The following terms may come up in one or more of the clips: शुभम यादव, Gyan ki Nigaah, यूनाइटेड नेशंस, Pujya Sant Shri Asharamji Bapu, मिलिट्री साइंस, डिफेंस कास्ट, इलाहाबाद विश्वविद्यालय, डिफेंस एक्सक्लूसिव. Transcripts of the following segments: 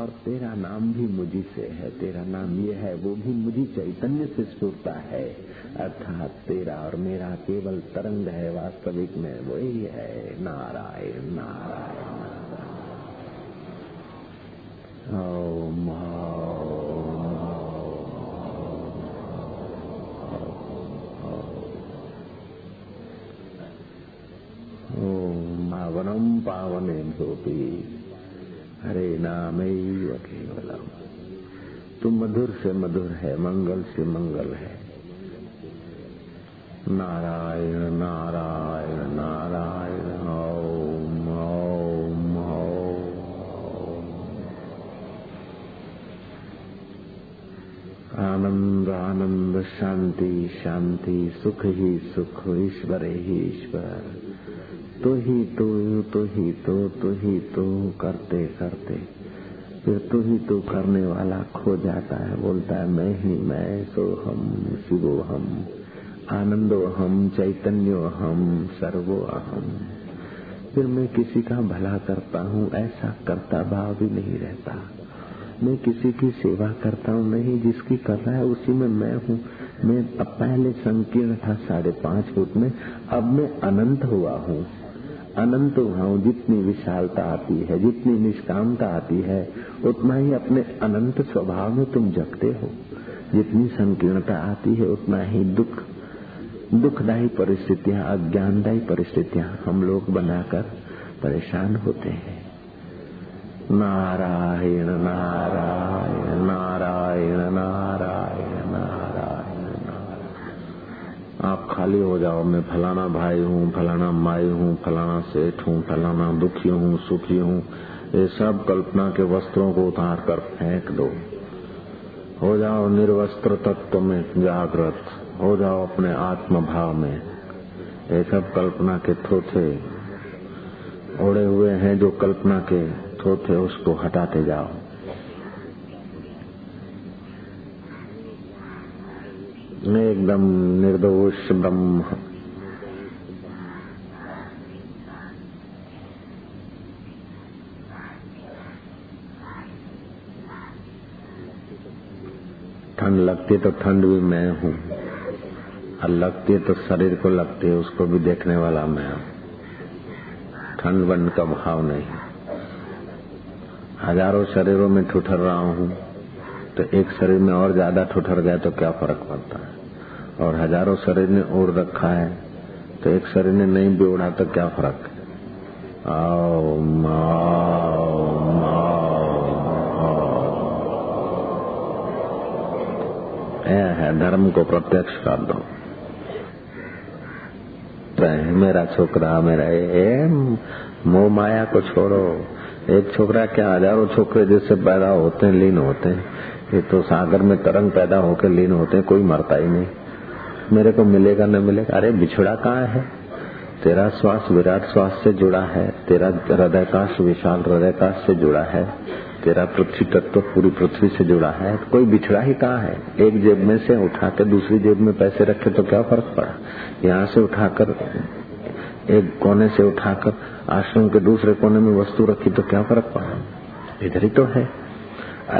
और तेरा नाम भी मुझी से है, तेरा नाम ये है वो भी मुझी चैतन्य से स्फुरता है, अर्थात तेरा और मेरा केवल तरंग है, वास्तविक में वही है नारायण नारायण। ओम ओम पावनम पावने होती हरे नाम केवलम। तू मधुर से मधुर है, मंगल से मंगल है। नारायण नारायण नारायण। ओम ओम ओम। आनंद आनंद, शांति शांति, सुख ही सुख, ईश्वर ही ईश्वर, तो ही तो, तो ही तो, तो ही तो करते करते फिर तो ही तो करने वाला खो जाता है, बोलता है मैं ही मैं, सो हम, शिवो हम, आनंदो हम, चैतन्यो हम, सर्वो अहम। फिर मैं किसी का भला करता हूँ ऐसा करता भाव भी नहीं रहता, मैं किसी की सेवा करता हूँ नहीं, जिसकी कर रहा है उसी में मैं हूँ। मैं पहले संकीर्ण था 5.5 फुट में, अब मैं अनंत हुआ हूँ, अनंत हुआ हूँ। जितनी विशालता आती है, जितनी निष्कामता आती है, उतना ही अपने अनंत स्वभाव में तुम जगते हो। जितनी संकीर्णता आती है उतना ही दुख, दुखदायी परिस्थितियाँ, अज्ञानदायी परिस्थितियाँ हम लोग बनाकर परेशान होते हैं। नारायण नारायण नारायण नारायण नारायण। आप खाली हो जाओ, मैं फलाना भाई हूँ, फलाना माई हूँ, फलाना सेठ हूँ, फलाना दुखी हूँ, सुखी हूँ, ये सब कल्पना के वस्त्रों को उतार कर फेंक दो। हो जाओ निर्वस्त्र तत्व में जागृत, हो जाओ अपने आत्म भाव में। ये सब कल्पना के थोथे उड़े हुए हैं, जो कल्पना के थोथे उसको हटाते जाओ। मैं एकदम निर्दोष ब्रह्म हूं। ठंड लगती तो ठंड भी मैं हूँ, और लगती तो शरीर को लगती है, उसको भी देखने वाला मैं हूँ। ठंड वंड का भाव नहीं। हजारों शरीरों में ठुठर रहा हूँ, तो एक शरीर में और ज्यादा ठुठर गया तो क्या फर्क पड़ता है। और हजारों शरीर ने ओढ़ रखा है, तो एक शरीर ने नहीं भी ओढ़ा तो क्या फर्क। यह है धर्म को प्रत्यक्ष कर दो। मेरा छोकरा मेरा मोह माया को छोड़ो। एक छोकरा क्या हजारों छोकरे जैसे पैदा होते हैं, लीन होते हैं। ये तो सागर में तरंग पैदा होकर लीन होते हैं, कोई मरता ही नहीं। मेरे को मिलेगा न मिलेगा, अरे बिछड़ा कहाँ है? तेरा श्वास विराट श्वास से जुड़ा है, तेरा हृदयकाश विशाल हृदयकाश से जुड़ा है, तेरा पृथ्वी तत्व पूरी पृथ्वी से जुड़ा है। कोई बिछड़ा ही कहाँ है? एक जेब में से उठाकर दूसरी जेब में पैसे रखे तो क्या फर्क पड़ा। यहाँ से उठाकर एक कोने से उठाकर आश्रम के दूसरे कोने में वस्तु रखी तो क्या फर्क पड़ा, इधर ही तो है।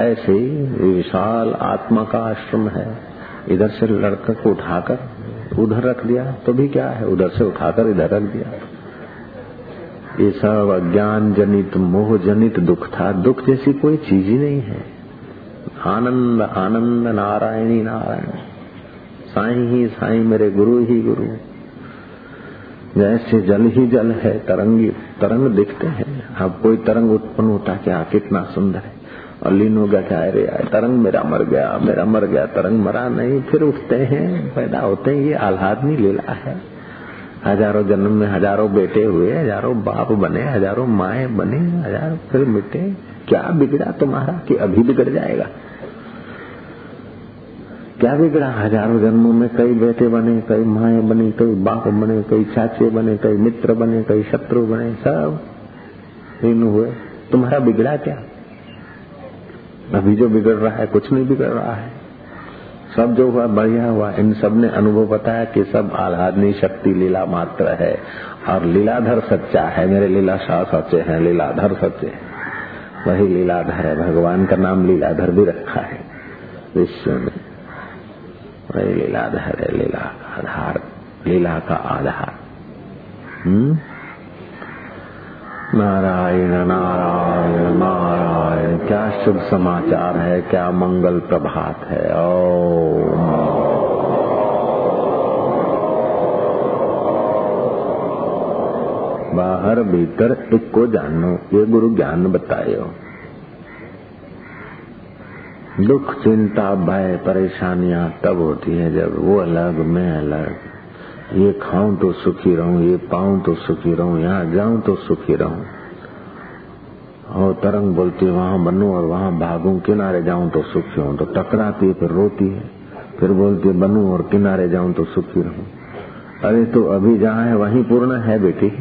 ऐसे ही विशाल आत्मा का आश्रम है, इधर से लड़का को उठाकर उधर रख दिया तो भी क्या है, उधर से उठाकर इधर रख दिया। ये सब अज्ञान जनित मोह जनित दुख था, दुख जैसी कोई चीज ही नहीं है। आनंद आनंद नारायणी नारायण, साई ही साई, मेरे गुरु ही गुरु। जैसे जल ही जल है, तरंगी तरंग दिखते हैं। अब कोई तरंग उत्पन्न होता क्या, कितना सुंदर है, और लीन हो गया क्या रे यार, तरंग मेरा मर गया, मेरा मर गया। तरंग मरा नहीं, फिर उठते हैं, पैदा होते हैं। ये आह्लादनी लीला है। हजारों जन्म में हजारों बेटे हुए, हजारों बाप बने, हजारों माए बने, हजारों फिर मिटे। क्या बिगड़ा तुम्हारा कि अभी बिगड़ जाएगा? क्या बिगड़ा? हजारों जन्मों में कई बेटे बने, कई माए बनी, कई बाप बने, कई चाचे बने, कई मित्र बने, कई शत्रु बने, सब इन हुए। तुम्हारा बिगड़ा क्या? अभी जो बिगड़ रहा है कुछ नहीं बिगड़ रहा है, सब जो हुआ बढ़िया हुआ। इन सब ने अनुभव बताया कि सब आह्लादनी शक्ति लीला मात्र है, और लीलाधर सच्चा है। मेरे लीला शाह सच्चे हैं, लीलाधर सच्चे हैं। वही लीलाधर है। भगवान का नाम लीलाधर भी रखा है विश्व में, वही लीलाधर है, लीला का आधार, लीला का आधार। नारायण नारायण नारायण, क्या शुभ समाचार है, क्या मंगल प्रभात है। ओम बाहर भीतर एक को जानो, ये गुरु ज्ञान बतायो। दुख चिंता भय परेशानियां तब होती है जब वो अलग मैं अलग, ये खाऊं तो सुखी रहूं, ये पाऊं तो सुखी रहूं, यहाँ जाऊं तो सुखी रहूं। और तरंग बोलती है वहां बनूं और वहां भागूं, किनारे जाऊं तो सुखी हूं, तो टकराती है फिर रोती है, फिर बोलती है बनूं और किनारे जाऊं तो सुखी रहूं। अरे तो अभी जहाँ है वहीं पूर्ण है बेटी।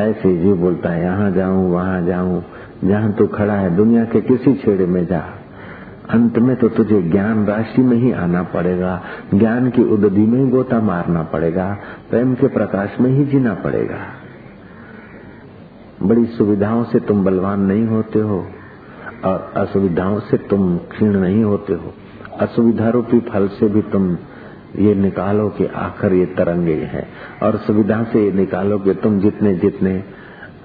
ऐसे जी बोलता है यहाँ जाऊं वहां जाऊं, जहाँ तू खड़ा है दुनिया के किसी छेड़े में जा, अंत में तो तुझे ज्ञान राशि में ही आना पड़ेगा, ज्ञान की उदधि में ही गोता मारना पड़ेगा, प्रेम के प्रकाश में ही जीना पड़ेगा। बड़ी सुविधाओं से तुम बलवान नहीं होते हो और असुविधाओं से तुम क्षीण नहीं होते हो। असुविधा रूपी फल से भी तुम ये निकालो कि आखिर ये तरंगे हैं, और सुविधा से ये निकालो कि तुम जितने जितने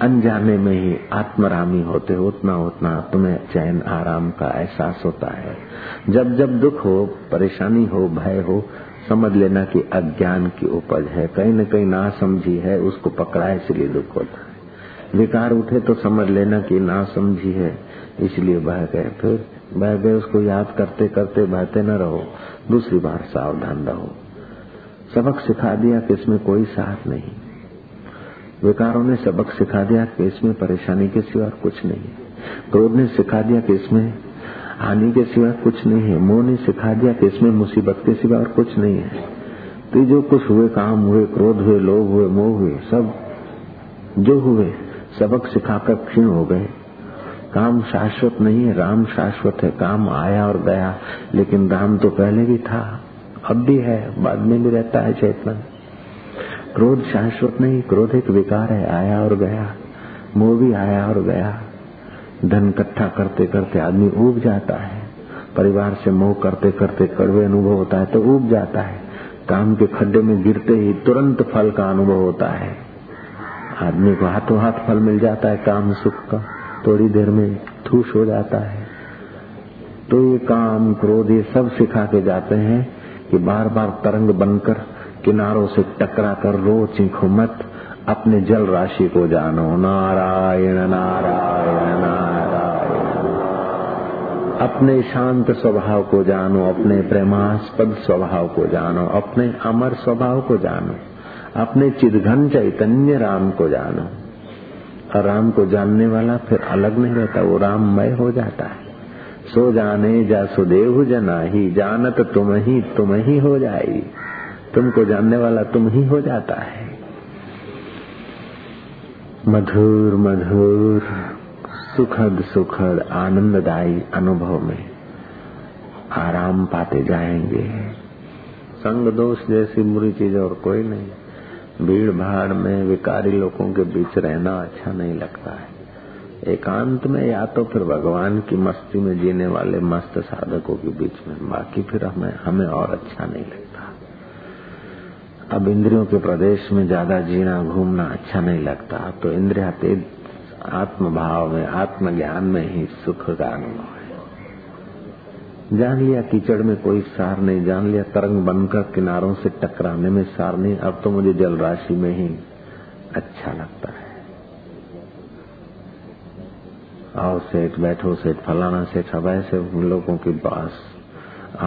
अनजाने में ही आत्मरामी होते हो उतना उतना तुम्हें चैन आराम का एहसास होता है। जब जब दुख हो, परेशानी हो, भय हो, समझ लेना कि अज्ञान की उपज है, कहीं न कहीं ना समझी है, उसको पकड़ा इसलिए दुख होता है। विकार उठे तो समझ लेना कि ना समझी है इसलिए बह गए, फिर बह गए उसको याद करते करते बहते न रहो, दूसरी बार सावधान रहो। सबक सिखा दिया कि इसमें कोई साथ नहीं, विकारों ने सबक सिखा दिया कि इसमें परेशानी के सिवा कुछ नहीं है, क्रोध ने सिखा दिया कि इसमें हानि के सिवा कुछ नहीं है, मोह ने सिखा दिया कि इसमें मुसीबत के सिवा और कुछ नहीं है। तो जो कुछ हुए काम हुए, क्रोध हुए, लोभ हुए, मोह हुए, सब जो हुए सबक सिखाकर क्षीण हो गए। काम शाश्वत नहीं है, राम शाश्वत है। काम आया और गया, लेकिन राम तो पहले भी था, अब भी है, बाद में भी रहता है चेतन। क्रोध शाश्वत नहीं, क्रोध एक विकार है, आया और गया। मोह भी आया और गया। धन इकट्ठा करते करते आदमी ऊब जाता है, परिवार से मोह करते करते कड़वे अनुभव होता है तो ऊब जाता है, काम के खड्डे में गिरते ही तुरंत फल का अनुभव होता है। आदमी को हाथों हाथ फल मिल जाता है काम सुख का, थोड़ी देर में ठूस हो जाता है। तो ये काम क्रोध ये सब सिखा के जाते हैं कि बार बार तरंग बनकर किनारों से टकरा कर रो चीखो मत, अपने जल राशि को जानो। नारायण नारायण नारायण, अपने शांत स्वभाव को जानो, अपने प्रेमास्पद स्वभाव को जानो, अपने अमर स्वभाव को जानो, अपने चिदघन चैतन्य राम को जानो। और राम को जानने वाला फिर अलग नहीं रहता, वो राममय हो जाता है। सो जाने जासुदेव जनाही, जानत तुम ही हो जाई। तुमको जानने वाला तुम ही हो जाता है। मधुर मधुर, सुखद सुखद, आनंददायी अनुभव में आराम पाते जाएंगे। संग दोष जैसी बुरी चीज और कोई नहीं। भीड़ भाड़ में विकारी लोगों के बीच रहना अच्छा नहीं लगता है। एकांत में या तो फिर भगवान की मस्ती में जीने वाले मस्त साधकों के बीच में, बाकी फिर हमें और अच्छा नहीं लगता। अब इंद्रियों के प्रदेश में ज्यादा जीना घूमना अच्छा नहीं लगता, तो इंद्रियातीत आत्मभाव में, आत्मज्ञान में ही सुख का अनुभव है। जान लिया कीचड़ में कोई सार नहीं, जान लिया तरंग बनकर किनारों से टकराने में सार नहीं, अब तो मुझे जल राशि में ही अच्छा लगता है। आओ सेठ, बैठो सेठ, फलाना सेठ, हवाई से लोगों के पास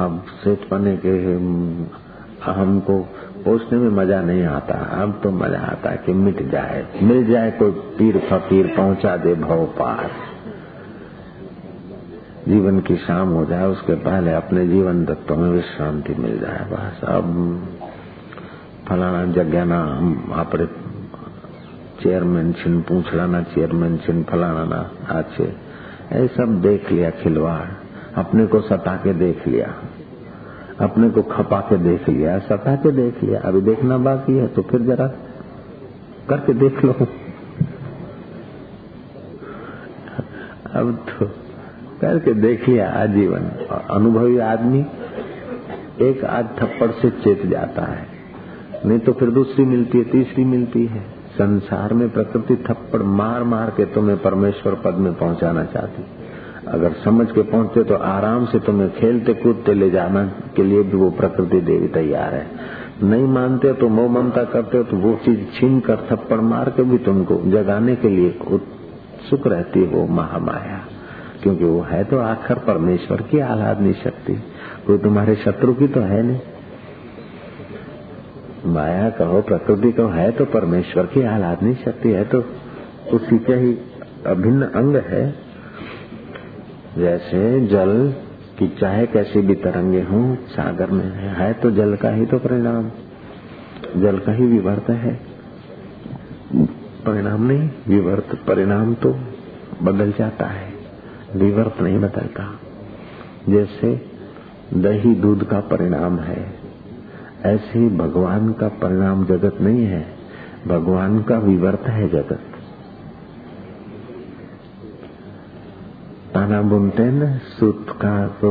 अब सेठ बने के हमको पोषने में मजा नहीं आता। अब तो मजा आता है कि मिट जाए, मिल जाए कोई पीर फकीर, पहुंचा दे भव पार, जीवन की शाम हो जाए उसके पहले अपने जीवन तत्व में विश्रांति मिल जाए बस। अब फलाना जगना अपने चेयरमैन छिन, पूछलाना चेयरमैन छिन, फलाना अच्छे, ये सब देख लिया खिलवाड़, अपने को सता के देख लिया, अपने को खपा के देख लिया, सता के देख लिया, अभी देखना बाकी है तो फिर जरा करके देख लो। अब तो करके देख लिया आजीवन। अनुभवी आदमी एक आध थप्पड़ से चेत जाता है, नहीं तो फिर दूसरी मिलती है, तीसरी मिलती है। संसार में प्रकृति थप्पड़ मार मार के तुम्हें परमेश्वर पद में पहुंचाना चाहती। अगर समझ के पहुंचते तो आराम से तुम्हें खेलते कूदते ले जाना के लिए भी वो प्रकृति देवी तैयार है। नहीं मानते तो मोह ममता करते हो तो वो चीज छीन कर थप्पड़ मार के भी तुमको जगाने के लिए उत्सुक रहती है वो महामाया, क्योंकि वो है तो आखिर परमेश्वर की आह्लादनी शक्ति, कोई तुम्हारे शत्रु की तो है नहीं। माया कहो प्रकृति कहो, है तो परमेश्वर की आह्लादनी शक्ति, है तो उसी का ही अभिन्न अंग है। जैसे जल कि चाहे कैसी भी तरंगे हों सागर में है तो जल का ही तो परिणाम, जल का ही विवर्त है, परिणाम नहीं। विवर्त परिणाम तो बदल जाता है, विवर्त नहीं बदलता। जैसे दही दूध का परिणाम है, ऐसे ही भगवान का परिणाम जगत नहीं है, भगवान का विवर्त है जगत। ताना बुनते हैं न सूत का, तो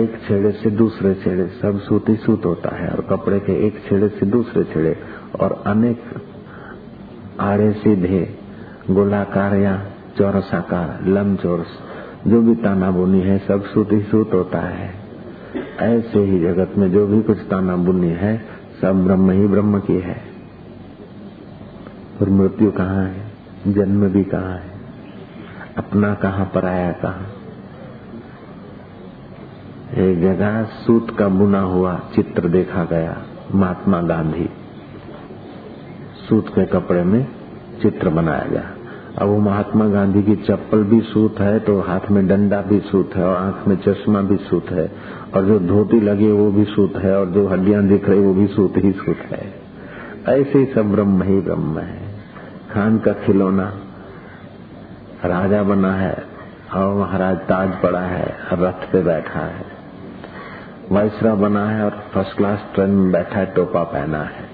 एक छेड़े से दूसरे छेड़े सब सूत ही सूत होता है, और कपड़े के एक छेड़े से दूसरे छेड़े और अनेक आड़े सीधे गोलाकार या चौरसाकार लंबचौरस जो भी ताना बुनी है सब सूत ही सूत होता है। ऐसे ही जगत में जो भी कुछ ताना बुनी है सब ब्रह्म ही ब्रह्म की है। और मृत्यु कहाँ है, जन्म भी कहाँ है, अपना कहाँ पराया कहाँ। एक जगह सूत का बुना हुआ चित्र देखा गया, महात्मा गांधी सूत के कपड़े में चित्र बनाया गया। अब वो महात्मा गांधी की चप्पल भी सूत है, तो हाथ में डंडा भी सूत है, और आंख में चश्मा भी सूत है, और जो धोती लगी वो भी सूत है, और जो हड्डियां दिख रही वो भी सूत ही सूत है। ऐसे ही सब ब्रह्म ही ब्रह्म है। खान का खिलौना राजा बना है और महाराज ताज पड़ा है और रथ पे बैठा है, वाइसरा बना है और फर्स्ट क्लास ट्रेन में बैठा है, टोपा पहना है।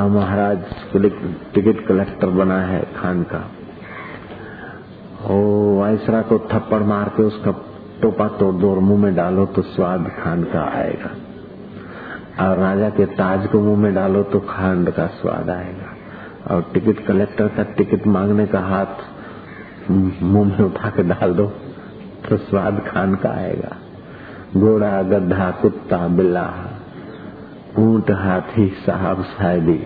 और महाराज टिकट कलेक्टर बना है खान का, और वाइसरा को थप्पड़ मार के उसका टोपा तोड़ दो और मुंह में डालो तो स्वाद खान का आएगा, और राजा के ताज को मुंह में डालो तो खान का स्वाद आएगा, और टिकट कलेक्टर का टिकट मांगने का हाथ मुंह में उठा के डाल दो तो स्वाद खान का आएगा। घोड़ा गधा कुत्ता बिल्ला ऊंट हाथी साहब साहिबी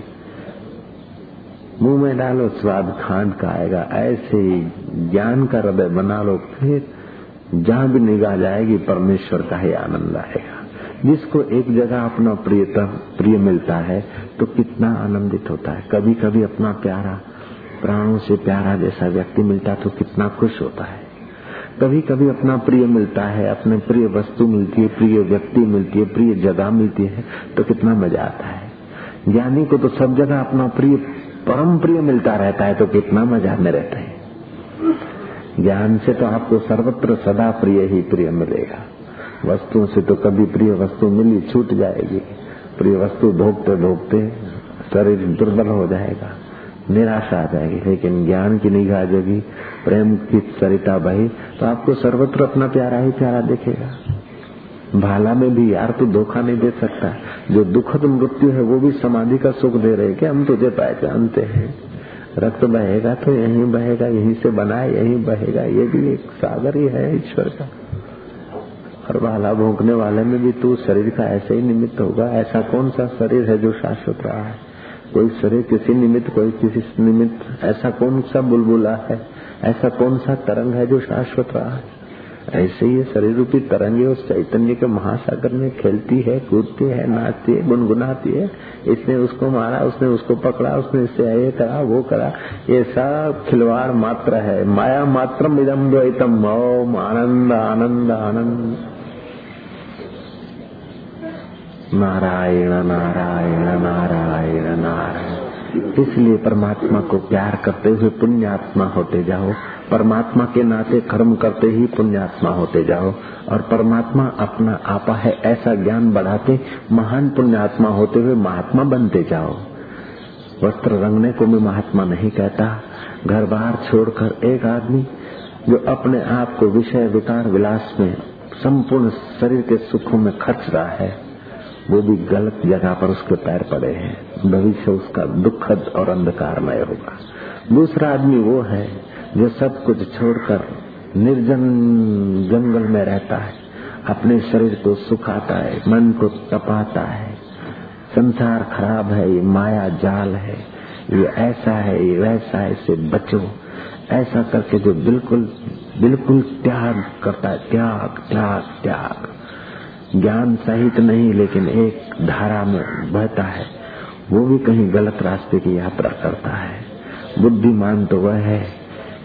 मुंह में डालो स्वाद खान का आएगा। ऐसे ही ज्ञान का हृदय बना लो, फिर जहाँ भी निगाह जाएगी परमेश्वर का ही आनंद आएगा। जिसको एक जगह अपना प्रिय मिलता है तो कितना आनंदित होता है। कभी कभी अपना प्यारा प्राणों से प्यारा जैसा व्यक्ति मिलता है तो कितना खुश होता है। कभी कभी अपना प्रिय मिलता है, अपने प्रिय वस्तु मिलती है, प्रिय व्यक्ति मिलती है, प्रिय जगह मिलती है तो कितना मजा आता है। ज्ञानी को तो सब जगह अपना प्रिय परम प्रिय मिलता रहता है तो कितना मजा में रहता है। ज्ञान से तो आपको सर्वत्र सदा प्रिय ही प्रिय मिलेगा। वस्तुओं से तो कभी प्रिय वस्तु मिली छूट जाएगी, प्रिय वस्तु भोगते भोगते शरीर दुर्बल हो जाएगा, निराशा आ जाएगी। लेकिन ज्ञान की निगाह जगी, प्रेम की सरिता बही तो आपको सर्वत्र अपना प्यारा ही प्यारा देखेगा। भाला में भी यार तू धोखा नहीं दे सकता, जो दुखद मृत्यु है वो भी समाधि का सुख दे रहे कि हम तुझे पहचानते हैं। रक्त बहेगा तो यहीं बहेगा, यहीं से बनाए यहीं बहेगा, ये भी एक सागर ही है ईश्वर का। और भाला भोंकने वाले में भी तू शरीर का ऐसे ही निमित्त होगा। ऐसा कौन सा शरीर है जो शाश्वत रहा है? कोई शरीर किसी निमित्त, कोई किसी निमित्त। ऐसा कौन सा बुलबुला है, ऐसा कौन सा तरंग है जो शाश्वत रहा है? ऐसे ही शरीर रूपी तरंगे उस चैतन्य के महासागर में खेलती है, कूदती है, नाचती है, गुनगुनाती है। इसने उसको मारा, उसने उसको पकड़ा, उसने इससे ये करा वो करा, ये सब खिलवाड़ मात्र है। माया मात्रम इदम द्वैतम। ओम आनंद आनंद आनंद। नारायण नारायण नारायण नारायण। इसलिए परमात्मा को प्यार करते हुए पुण्यात्मा होते जाओ, परमात्मा के नाते कर्म करते ही पुण्यात्मा होते जाओ, और परमात्मा अपना आपा है ऐसा ज्ञान बढ़ाते महान पुण्यात्मा होते हुए महात्मा बनते जाओ। वस्त्र रंगने को मैं महात्मा नहीं कहता। घर बार छोड़कर एक आदमी जो अपने आप को विषय विकार विलास में संपूर्ण शरीर के सुखों में खर्च रहा है वो भी गलत जगह पर उसके पैर पड़े हैं, भविष्य उसका दुखद और अंधकारमय होगा। दूसरा आदमी वो है जो सब कुछ छोड़कर निर्जन जंगल में रहता है, अपने शरीर को सुखाता है, मन को तपाता है, संसार खराब है, ये माया जाल है, ये ऐसा है, ये वैसा है, इससे बचो, ऐसा करके जो बिल्कुल बिल्कुल त्याग करता है, त्याग त्याग त्याग, ज्ञान सहित नहीं लेकिन एक धारा में बहता है, वो भी कहीं गलत रास्ते की यात्रा करता है। बुद्धिमान तो वह है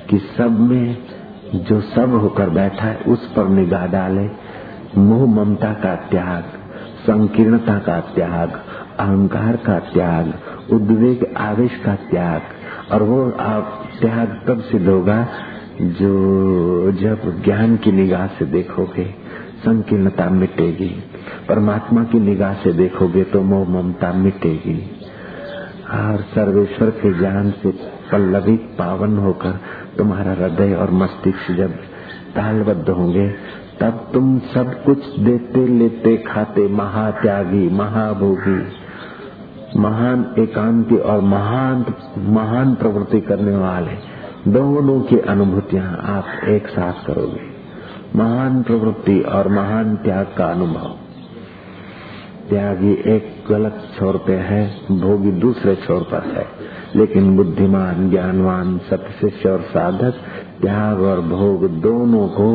कि सब में जो सब होकर बैठा है उस पर निगाह डाले, मोह ममता का त्याग, संकीर्णता का त्याग, अहंकार का त्याग, उद्वेग आवेश का त्याग, और वो आप त्याग तब सिद्ध होगा जो जब ज्ञान की निगाह से देखोगे संकीर्णता मिटेगी, परमात्मा की निगाह से देखोगे तो मोह ममता मिटेगी, और सर्वेश्वर के ज्ञान से पल्लवी पावन होकर तुम्हारा हृदय और मस्तिष्क जब तालबद्ध होंगे तब तुम सब कुछ देते लेते खाते महात्यागी महाभोगी महान एकांती और महान महान प्रवृत्ति करने वाले दोनों की अनुभूतियां आप एक साथ करोगे, महान प्रवृत्ति और महान त्याग का अनुभव। त्यागी एक गलत छोर पे है, भोगी दूसरे छोर पर है, लेकिन बुद्धिमान ज्ञानवान सत्शिष्य और साधक त्याग और भोग दोनों को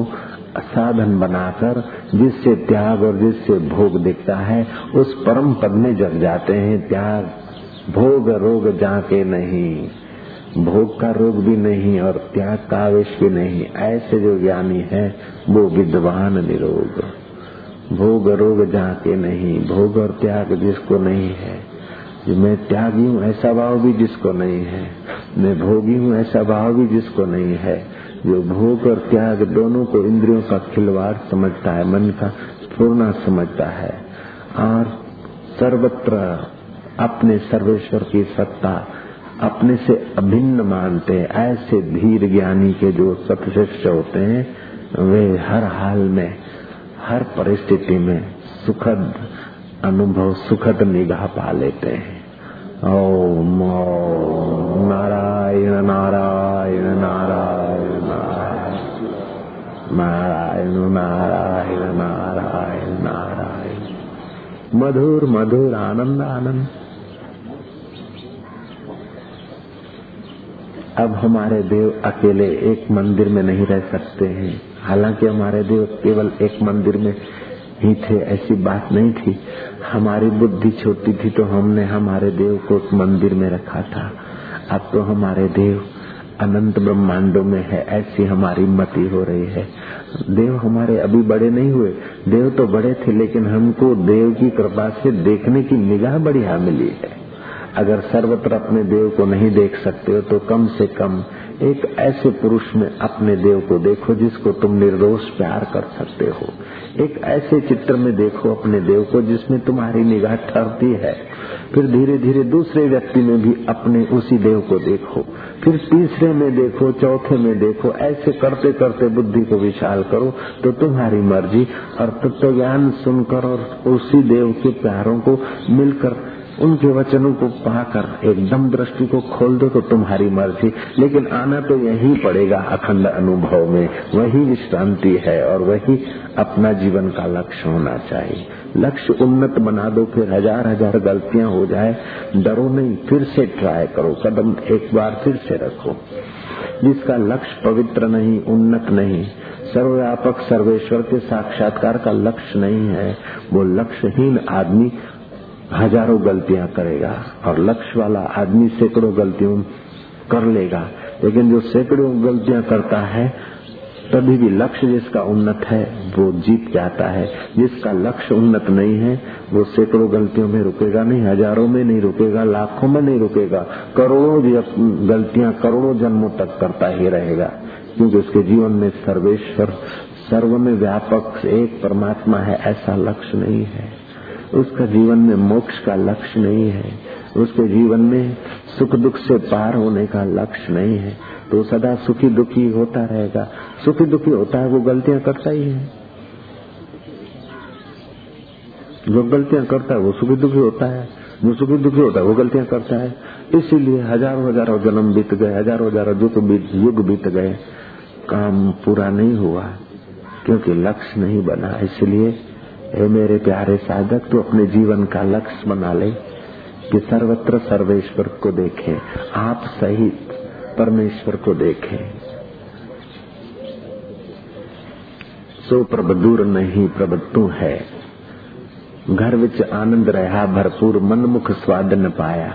साधन बनाकर जिससे त्याग और जिससे भोग दिखता है उस परम पद में जग जाते हैं। त्याग भोग रोग जाके नहीं, भोग का रोग भी नहीं और त्याग का आवेश भी नहीं, ऐसे जो ज्ञानी है वो विद्वान निरोग। भोग रोग जाके नहीं, भोग और त्याग जिसको नहीं है, मैं त्यागी हूँ ऐसा भाव भी जिसको नहीं है, मैं भोगी हूँ ऐसा भाव भी जिसको नहीं है, जो भोग और त्याग दोनों को इंद्रियों का खिलवाड़ समझता है, मन का पूर्णा समझता है और सर्वत्र अपने सर्वेश्वर की सत्ता अपने से अभिन्न मानते हैं, ऐसे धीर ज्ञानी के जो सत्श्रेष्ठ होते हैं वे हर हाल में हर परिस्थिति में सुखद अनुभव सुखद निगाह पा लेते हैं। ओम नारायण नारायण नारायण नारायण नारायण नारायण नारायण, मधुर मधुर आनंद आनंद। अब हमारे देव अकेले एक मंदिर में नहीं रह सकते हैं, हालांकि हमारे देव केवल एक मंदिर में ही थे ऐसी बात नहीं थी, हमारी बुद्धि छोटी थी तो हमने हमारे देव को एक मंदिर में रखा था, अब तो हमारे देव अनंत ब्रह्मांडों में है ऐसी हमारी मति हो रही है। देव हमारे अभी बड़े नहीं हुए, देव तो बड़े थे लेकिन हमको देव की कृपा से देखने की निगाह बढ़िया मिली है। अगर सर्वत्र अपने देव को नहीं देख सकते हो तो कम से कम एक ऐसे पुरुष में अपने देव को देखो जिसको तुम निर्दोष प्यार कर सकते हो, एक ऐसे चित्र में देखो अपने देव को जिसमें तुम्हारी निगाह ठहरती है, फिर धीरे धीरे दूसरे व्यक्ति में भी अपने उसी देव को देखो, फिर तीसरे में देखो, चौथे में देखो, ऐसे करते करते बुद्धि को विशाल करो तो तुम्हारी मर्जी और तत्व ज्ञान सुनकर और उसी देव के प्यारों को मिलकर उनके वचनों को पाकर एकदम दृष्टि को खोल दो तो तुम्हारी मर्जी, लेकिन आना तो यही पड़ेगा अखंड अनुभव में, वही विश्रांति है और वही अपना जीवन का लक्ष्य होना चाहिए। लक्ष्य उन्नत बना दो, फिर हजार हजार गलतियां हो जाए, डरो नहीं, फिर से ट्राई करो, कदम एक बार फिर से रखो। जिसका लक्ष्य पवित्र नहीं, उन्नत नहीं, सर्वव्यापक सर्वेश्वर के साक्षात्कार का लक्ष्य नहीं है, वो लक्ष्यहीन आदमी हजारों गलतियां करेगा और लक्ष्य वाला आदमी सैकड़ों गलतियों कर लेगा, लेकिन जो सैकड़ों गलतियां करता है तभी भी लक्ष्य जिसका उन्नत है वो जीत जाता है। जिसका लक्ष्य उन्नत नहीं है वो सैकड़ों गलतियों में रुकेगा नहीं, हजारों में नहीं रुकेगा, लाखों में नहीं रुकेगा, करोड़ों गलतियां करोड़ों जन्मों तक करता ही रहेगा, क्योंकि उसके जीवन में सर्वेश्वर सर्व में व्यापक एक परमात्मा है ऐसा लक्ष्य नहीं है। उसका जीवन में मोक्ष का लक्ष्य नहीं है, उसके जीवन में सुख दुख से पार होने का लक्ष्य नहीं है, तो सदा सुखी दुखी होता रहेगा। सुखी दुखी होता है वो गलतियां करता ही है, जो गलतियां करता है वो सुखी दुखी होता है, जो सुखी दुखी होता है वो गलतियां करता है। इसीलिए हजारों हजारों जन्म बीत गए, हजारों हजारों युग बीत गए, काम पूरा नहीं हुआ क्योंकि लक्ष्य नहीं बना। इसलिए हे मेरे प्यारे साधक, तू अपने जीवन का लक्ष्य बना ले कि सर्वत्र सर्वेश्वर को देखे, आप सहित परमेश्वर को देखे। सो प्रभ दूर नहीं प्रभ तू है, घर विच आनंद रहा भरपूर, मनमुख स्वाद न पाया,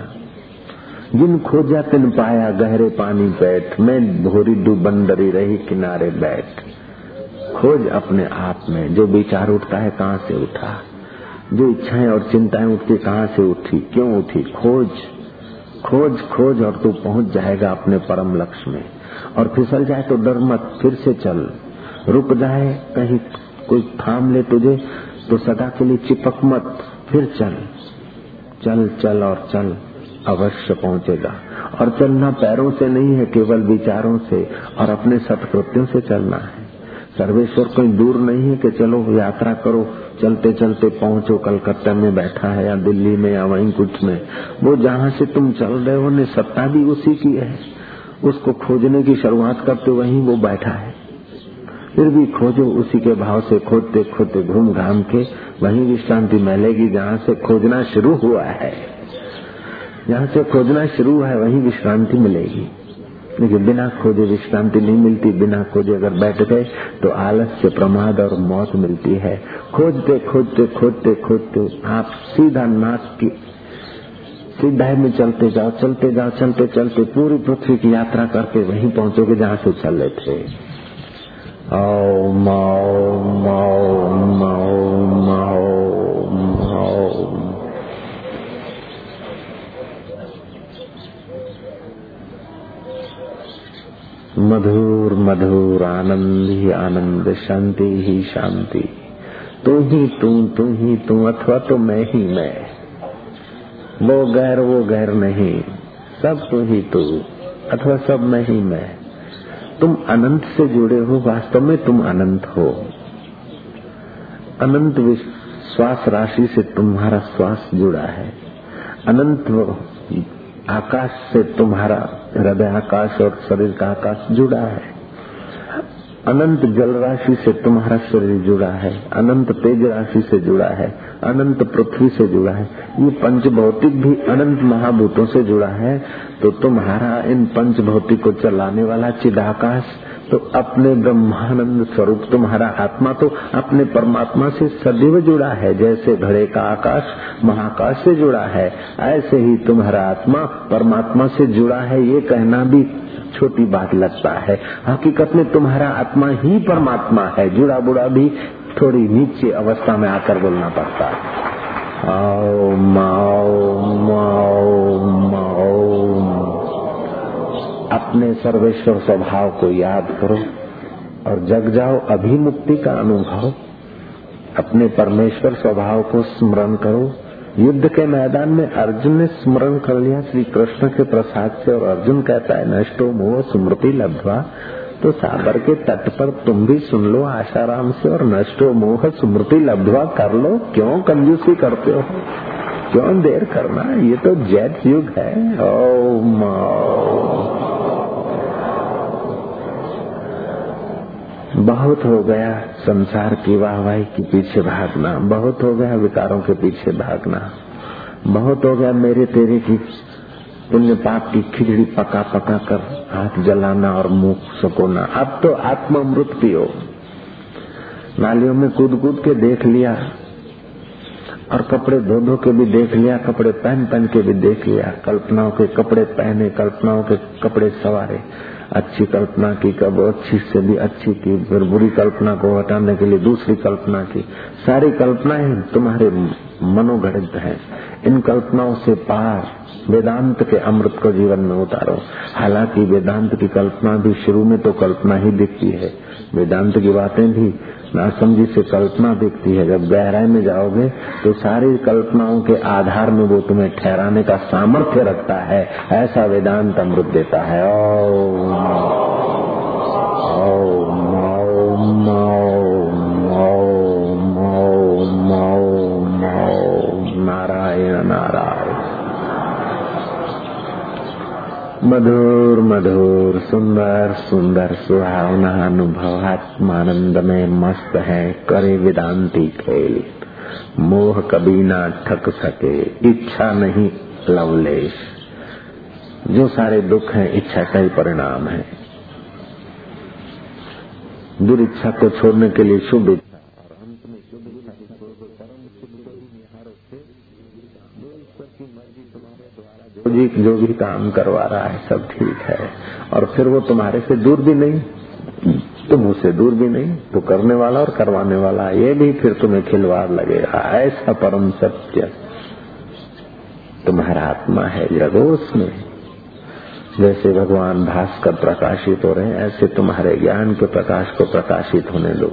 जिन खोजा तिन पाया, गहरे पानी बैठ मैं भोरी डूबंदरी रही किनारे बैठ। खोज अपने आप में, जो विचार उठता है कहाँ से उठा, जो इच्छाएं और चिंताएं उठती कहाँ से उठी, क्यों उठी, खोज खोज खोज, और तू पहुंच जाएगा अपने परम लक्ष्य में। और फिसल जाए तो डर मत, फिर से चल। रुक जाए कहीं, कोई थाम ले तुझे तो सदा के लिए चिपक मत, फिर चल चल चल और चल, अवश्य पहुंचेगा। और चलना पैरों से नहीं है, केवल विचारों से और अपने सत्कृत्यों से चलना है। सर्वेश्वर कोई दूर नहीं है कि चलो यात्रा करो, चलते चलते पहुंचो। कलकत्ता में बैठा है या दिल्ली में या वहीं कुछ में, वो जहाँ से तुम चल रहे हो ने सत्ता भी उसी की है। उसको खोजने की शुरुआत करते वहीं वो बैठा है, फिर भी खोजो उसी के भाव से, खोजते खोजते घूम घाम के वहीं विश्रांति मिलेगी जहाँ से खोजना शुरू हुआ है। जहाँ से खोजना शुरू हुआ है वहीं विश्रांति मिलेगी, लेकिन बिना खोजे विश्रांति नहीं मिलती। बिना खोजे अगर बैठ गए तो आलस्य, प्रमाद और मौत मिलती है। खोजते खोजते खोजते खोजते आप सीधा नाक की सीधाई में चलते जाओ, चलते जाओ, चलते चलते पूरी पृथ्वी की यात्रा करके वहीं पहुँचोगे जहाँ से चले थे। ओम ओम ओम ओम ओम। मधुर मधुर आनंद ही आनंद, शांति ही शांति। तू ही तू, तू ही तू, अथवा तो मैं ही मैं, वो गैर नहीं, सब तू ही तू अथवा सब मैं ही मैं। तुम अनंत से जुड़े हो, वास्तव में तुम अनंत हो। अनंत श्वास राशि से तुम्हारा श्वास जुड़ा है, अनंत आकाश से तुम्हारा हृदय आकाश और शरीर का आकाश जुड़ा है, अनंत जल राशि से तुम्हारा शरीर जुड़ा है, अनंत तेज राशि से जुड़ा है, अनंत पृथ्वी से जुड़ा है। ये पंच भौतिक भी अनंत महाभूतों से जुड़ा है। तो तुम्हारा इन पंच भौतिक को चलाने वाला चिदाकाश, तो अपने ब्रह्मानंद स्वरूप तुम्हारा आत्मा तो अपने परमात्मा से सदैव जुड़ा है। जैसे घड़े का आकाश महाकाश से जुड़ा है, ऐसे ही तुम्हारा आत्मा परमात्मा से जुड़ा है। ये कहना भी छोटी बात लगता है, हकीकत में तुम्हारा आत्मा ही परमात्मा है। जुड़ा बुड़ा भी थोड़ी नीचे अवस्था में आकर बोलना पड़ता है। ओम ओम ओम ओम। अपने सर्वेश्वर स्वभाव को याद करो और जग जाओ अभिमुक्ति का अनुभव। अपने परमेश्वर स्वभाव को स्मरण करो। युद्ध के मैदान में अर्जुन ने स्मरण कर लिया श्री कृष्ण के प्रसाद से, और अर्जुन कहता है नष्टो मोह स्मृति लब्ध्वा। तो सागर के तट पर तुम भी सुन लो आशाराम से, और नष्टो मोह स्मृति लब्ध्वा कर लो। क्यों कंजूसी करते हो, क्यों देर करना, ये तो जेट युग है। ओम। बहुत हो गया संसार की वाहवाही के पीछे भागना, बहुत हो गया विकारों के पीछे भागना, बहुत हो गया मेरे तेरे की पुण्य पाप की खिचड़ी पका पका कर हाथ जलाना और मुंह सकोना। अब तो आत्मामृत पियो। नालियों में कूद कूद के देख लिया, और कपड़े धो धो के भी देख लिया, कपड़े पहन पहन के भी देख लिया, कल्पनाओं के कपड़े पहने, कल्पनाओं के कपड़े सवारे। अच्छी कल्पना की, कब अच्छी से भी अच्छी की, फिर बुरी कल्पना को हटाने के लिए दूसरी कल्पना की। सारी कल्पनाएं तुम्हारे मनोगणित हैं। इन कल्पनाओं से पार वेदांत के अमृत को जीवन में उतारो। हालांकि वेदांत की कल्पना भी शुरू में तो कल्पना ही दिखती है, वेदांत की बातें भी नासमझी से कल्पना दिखती है। जब गहराई में जाओगे तो सारी कल्पनाओं के आधार में वो तुम्हें ठहराने का सामर्थ्य रखता है। ऐसा वेदांत अमृत देता है। ओम ओम ओम ओम ओम ओम नारायण नारायण। मधुर मधुर सुंदर सुंदर सुहावना अनुभव आत्मानंद में मस्त है। करे वेदांती खेल, मोह कभी ना ठक सके। इच्छा नहीं लवलेश, जो सारे दुख हैं इच्छा का ही परिणाम है। दुर्इच्छा को छोड़ने के लिए शुभ इच्छा और अंत में शुभ इच्छा को कर्म शुद्ध निहारो से मर्जी तुम्हारे द्वारा जो भी काम करवा रहा है सब ठीक है। और फिर वो तुम्हारे से दूर भी नहीं, तुम उससे दूर भी नहीं, तो करने वाला और करवाने वाला ये भी फिर तुम्हें खिलवाड़ लगेगा। ऐसा परम सत्य तुम्हारा आत्मा है। जगो उसमें, जैसे भगवान भास्कर प्रकाशित हो रहे हैं ऐसे तुम्हारे ज्ञान के प्रकाश को प्रकाशित होने दो।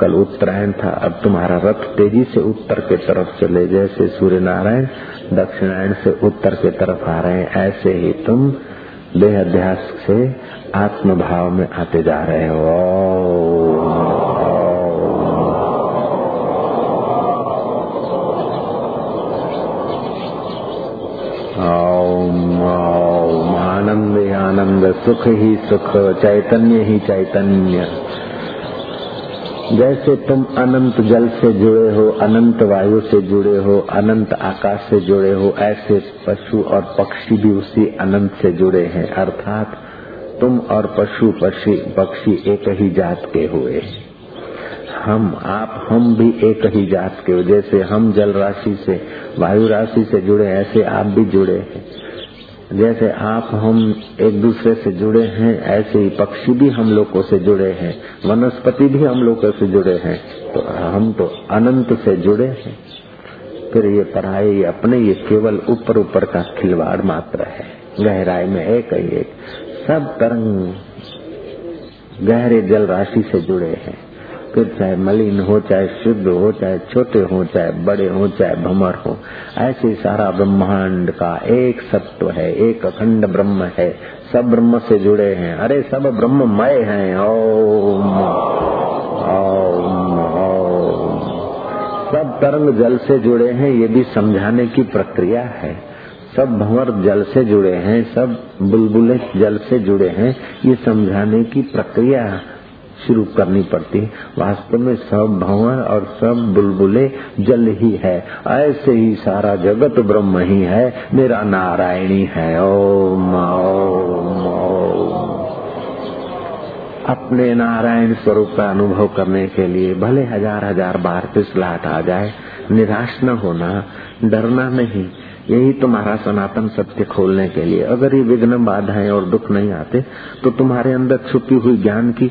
कल उत्तरायण था, अब तुम्हारा रथ तेजी से उत्तर के तरफ चले। जैसे सूर्य नारायण दक्षिणायण से उत्तर के तरफ आ रहे हैं, ऐसे ही तुम देह अध्यास से आत्म भाव में आते जा रहे हो। ओम आनंद आनंद, सुख ही सुख, चैतन्य ही चैतन्य। जैसे तुम अनंत जल से जुड़े हो, अनंत वायु से जुड़े हो, अनंत आकाश से जुड़े हो, ऐसे पशु और पक्षी भी उसी अनंत से जुड़े हैं। अर्थात तुम और पशु पक्षी एक ही जात के हुए। हम भी एक ही जात के हुए। जैसे हम जल राशि से वायु राशि से जुड़े ऐसे आप भी जुड़े हैं। जैसे आप हम एक दूसरे से जुड़े हैं ऐसे ही पक्षी भी हम लोगों से जुड़े हैं, वनस्पति भी हम लोगों से जुड़े हैं। तो हम तो अनंत से जुड़े हैं। फिर ये पराये ये अपने ये केवल ऊपर ऊपर का खिलवाड़ मात्र है। गहराई में एक ही एक सब तरंग गहरे जल राशि से जुड़े हैं। फिर चाहे मलिन हो, चाहे शुद्ध हो, चाहे छोटे हो, चाहे बड़े हो, चाहे भंवर हो, ऐसे सारा ब्रह्मांड का एक सत्व है, एक अखंड ब्रह्म है। सब ब्रह्म से जुड़े हैं। अरे सब ब्रह्ममय हैं। ओम ओम ओम। सब तरंग जल से जुड़े हैं, ये भी समझाने की प्रक्रिया है। सब भंवर जल से जुड़े हैं, सब बुलबुले जल से जुड़े हैं, ये समझाने की प्रक्रिया शुरू करनी पड़ती। वास्तव में सब भंवर और सब बुलबुले जल ही है। ऐसे ही सारा जगत ब्रह्म ही है, मेरा नारायणी है। ओम ओम ओम। अपने नारायण स्वरूप का अनुभव करने के लिए भले हजार हजार बार फिसलाहट आ जाए, निराश न होना, डरना नहीं। यही तुम्हारा सनातन सत्य खोलने के लिए। अगर ये विघ्न बाधाएं और दुख नहीं आते तो तुम्हारे अंदर छुपी हुई ज्ञान की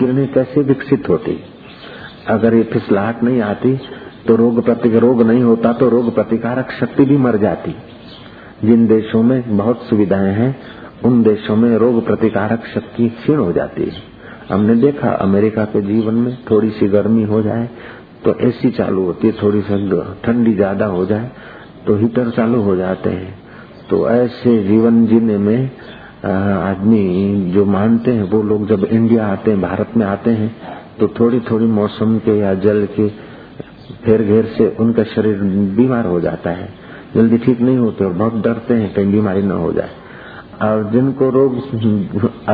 किरणें कैसे विकसित होती। अगर ये फिसलाहट नहीं आती तो रोग प्रतिरोग नहीं होता, तो रोग प्रतिकारक शक्ति भी मर जाती। जिन देशों में बहुत सुविधाएं हैं उन देशों में रोग प्रतिकारक शक्ति क्षीण हो जाती है। हमने देखा अमेरिका के जीवन में थोड़ी सी गर्मी हो जाए तो एसी चालू होती है, थोड़ी सी ठंडी ज्यादा हो जाए तो हीटर चालू हो जाते हैं। तो ऐसे जीवन जीने में आदमी जो मानते हैं वो लोग जब इंडिया आते हैं, भारत में आते हैं, तो थोड़ी थोड़ी मौसम के या जल के फेर घेर से उनका शरीर बीमार हो जाता है, जल्दी ठीक नहीं होते और बहुत डरते हैं कहीं बीमारी न हो जाए। और जिनको रोग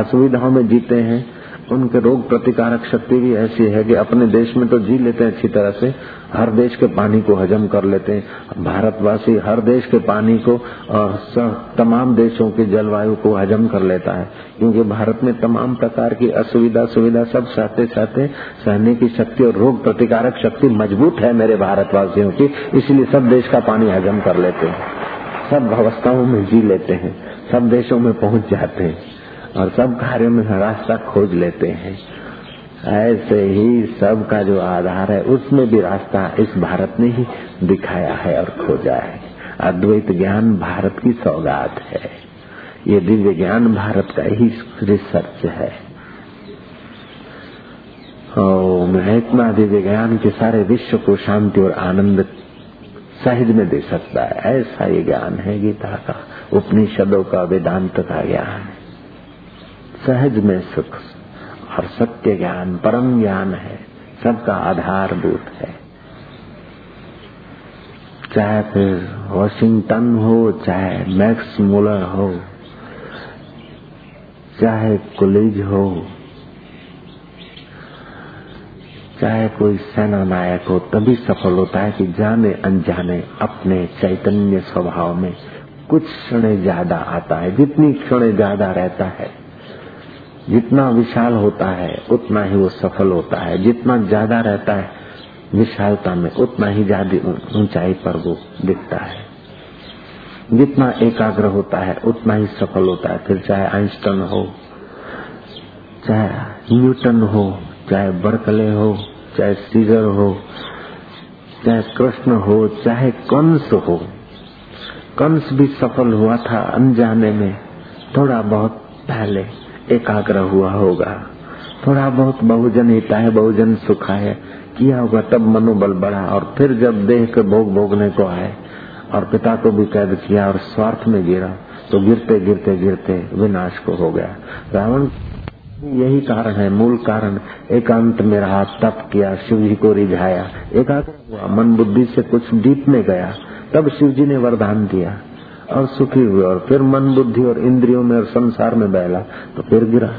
असुविधाओं में जीते हैं उनके रोग प्रतिकारक शक्ति भी ऐसी है कि अपने देश में तो जी लेते हैं अच्छी तरह से, हर देश के पानी को हजम कर लेते हैं। भारतवासी हर देश के पानी को और तमाम देशों के जलवायु को हजम कर लेता है, क्योंकि भारत में तमाम प्रकार की असुविधा सुविधा सब साथ सहने की शक्ति और रोग प्रतिकारक शक्ति मजबूत है मेरे भारतवासियों की। इसलिए सब देश का पानी हजम कर लेते हैं, सब अवस्थाओं में जी लेते हैं, सब देशों में पहुँच जाते हैं और सब कार्यों में रास्ता खोज लेते हैं। ऐसे ही सब का जो आधार है उसमें भी रास्ता इस भारत ने ही दिखाया है और खोजा है। अद्वैत ज्ञान भारत की सौगात है। ये दिव्य ज्ञान भारत का ही रिसर्च है। महत्मा दिव्य ज्ञान के सारे विश्व को शांति और आनंद साहित्य में दे सकता है। ऐसा ये ज्ञान है गीता का, उपनिषदों का, वेदांत का ज्ञान। सहज में सुख और सत्य ज्ञान परम ज्ञान है, सबका आधारभूत है। चाहे फिर वॉशिंगटन हो, चाहे मैक्स मूलर हो, चाहे कुलीज हो, चाहे कोई सेना नायक हो, तभी सफल होता है कि जाने अनजाने अपने चैतन्य स्वभाव में कुछ क्षण ज्यादा आता है। जितनी क्षण ज्यादा रहता है, जितना विशाल होता है, उतना ही वो सफल होता है। जितना ज्यादा रहता है विशालता में, उतना ही ज्यादा ऊंचाई पर वो दिखता है। जितना एकाग्र होता है, उतना ही सफल होता है। फिर चाहे आइंस्टाइन हो, चाहे न्यूटन हो, चाहे बर्कले हो, चाहे सीजर हो, चाहे कृष्ण हो, चाहे कंस हो। कंस भी सफल हुआ था अनजाने में, थोड़ा बहुत पहले एकाग्र हुआ होगा, थोड़ा बहुत बहुजन हिता है, बहुजन सुखा है किया होगा, तब मनोबल बढ़ा। और फिर जब देह के भोग भोगने को आए और पिता को भी कैद किया और स्वार्थ में गिरा, तो गिरते गिरते गिरते विनाश को हो गया। रावण यही कारण है, मूल कारण। एकांत में रहा, तप किया, शिव जी को रिझाया, एकाग्र हुआ, मन बुद्धि से कुछ डीप में गया, तब शिव जी ने वरदान दिया और सुखी हुए। और फिर मन बुद्धि और इंद्रियों में और संसार में बहला, तो फिर गिरा।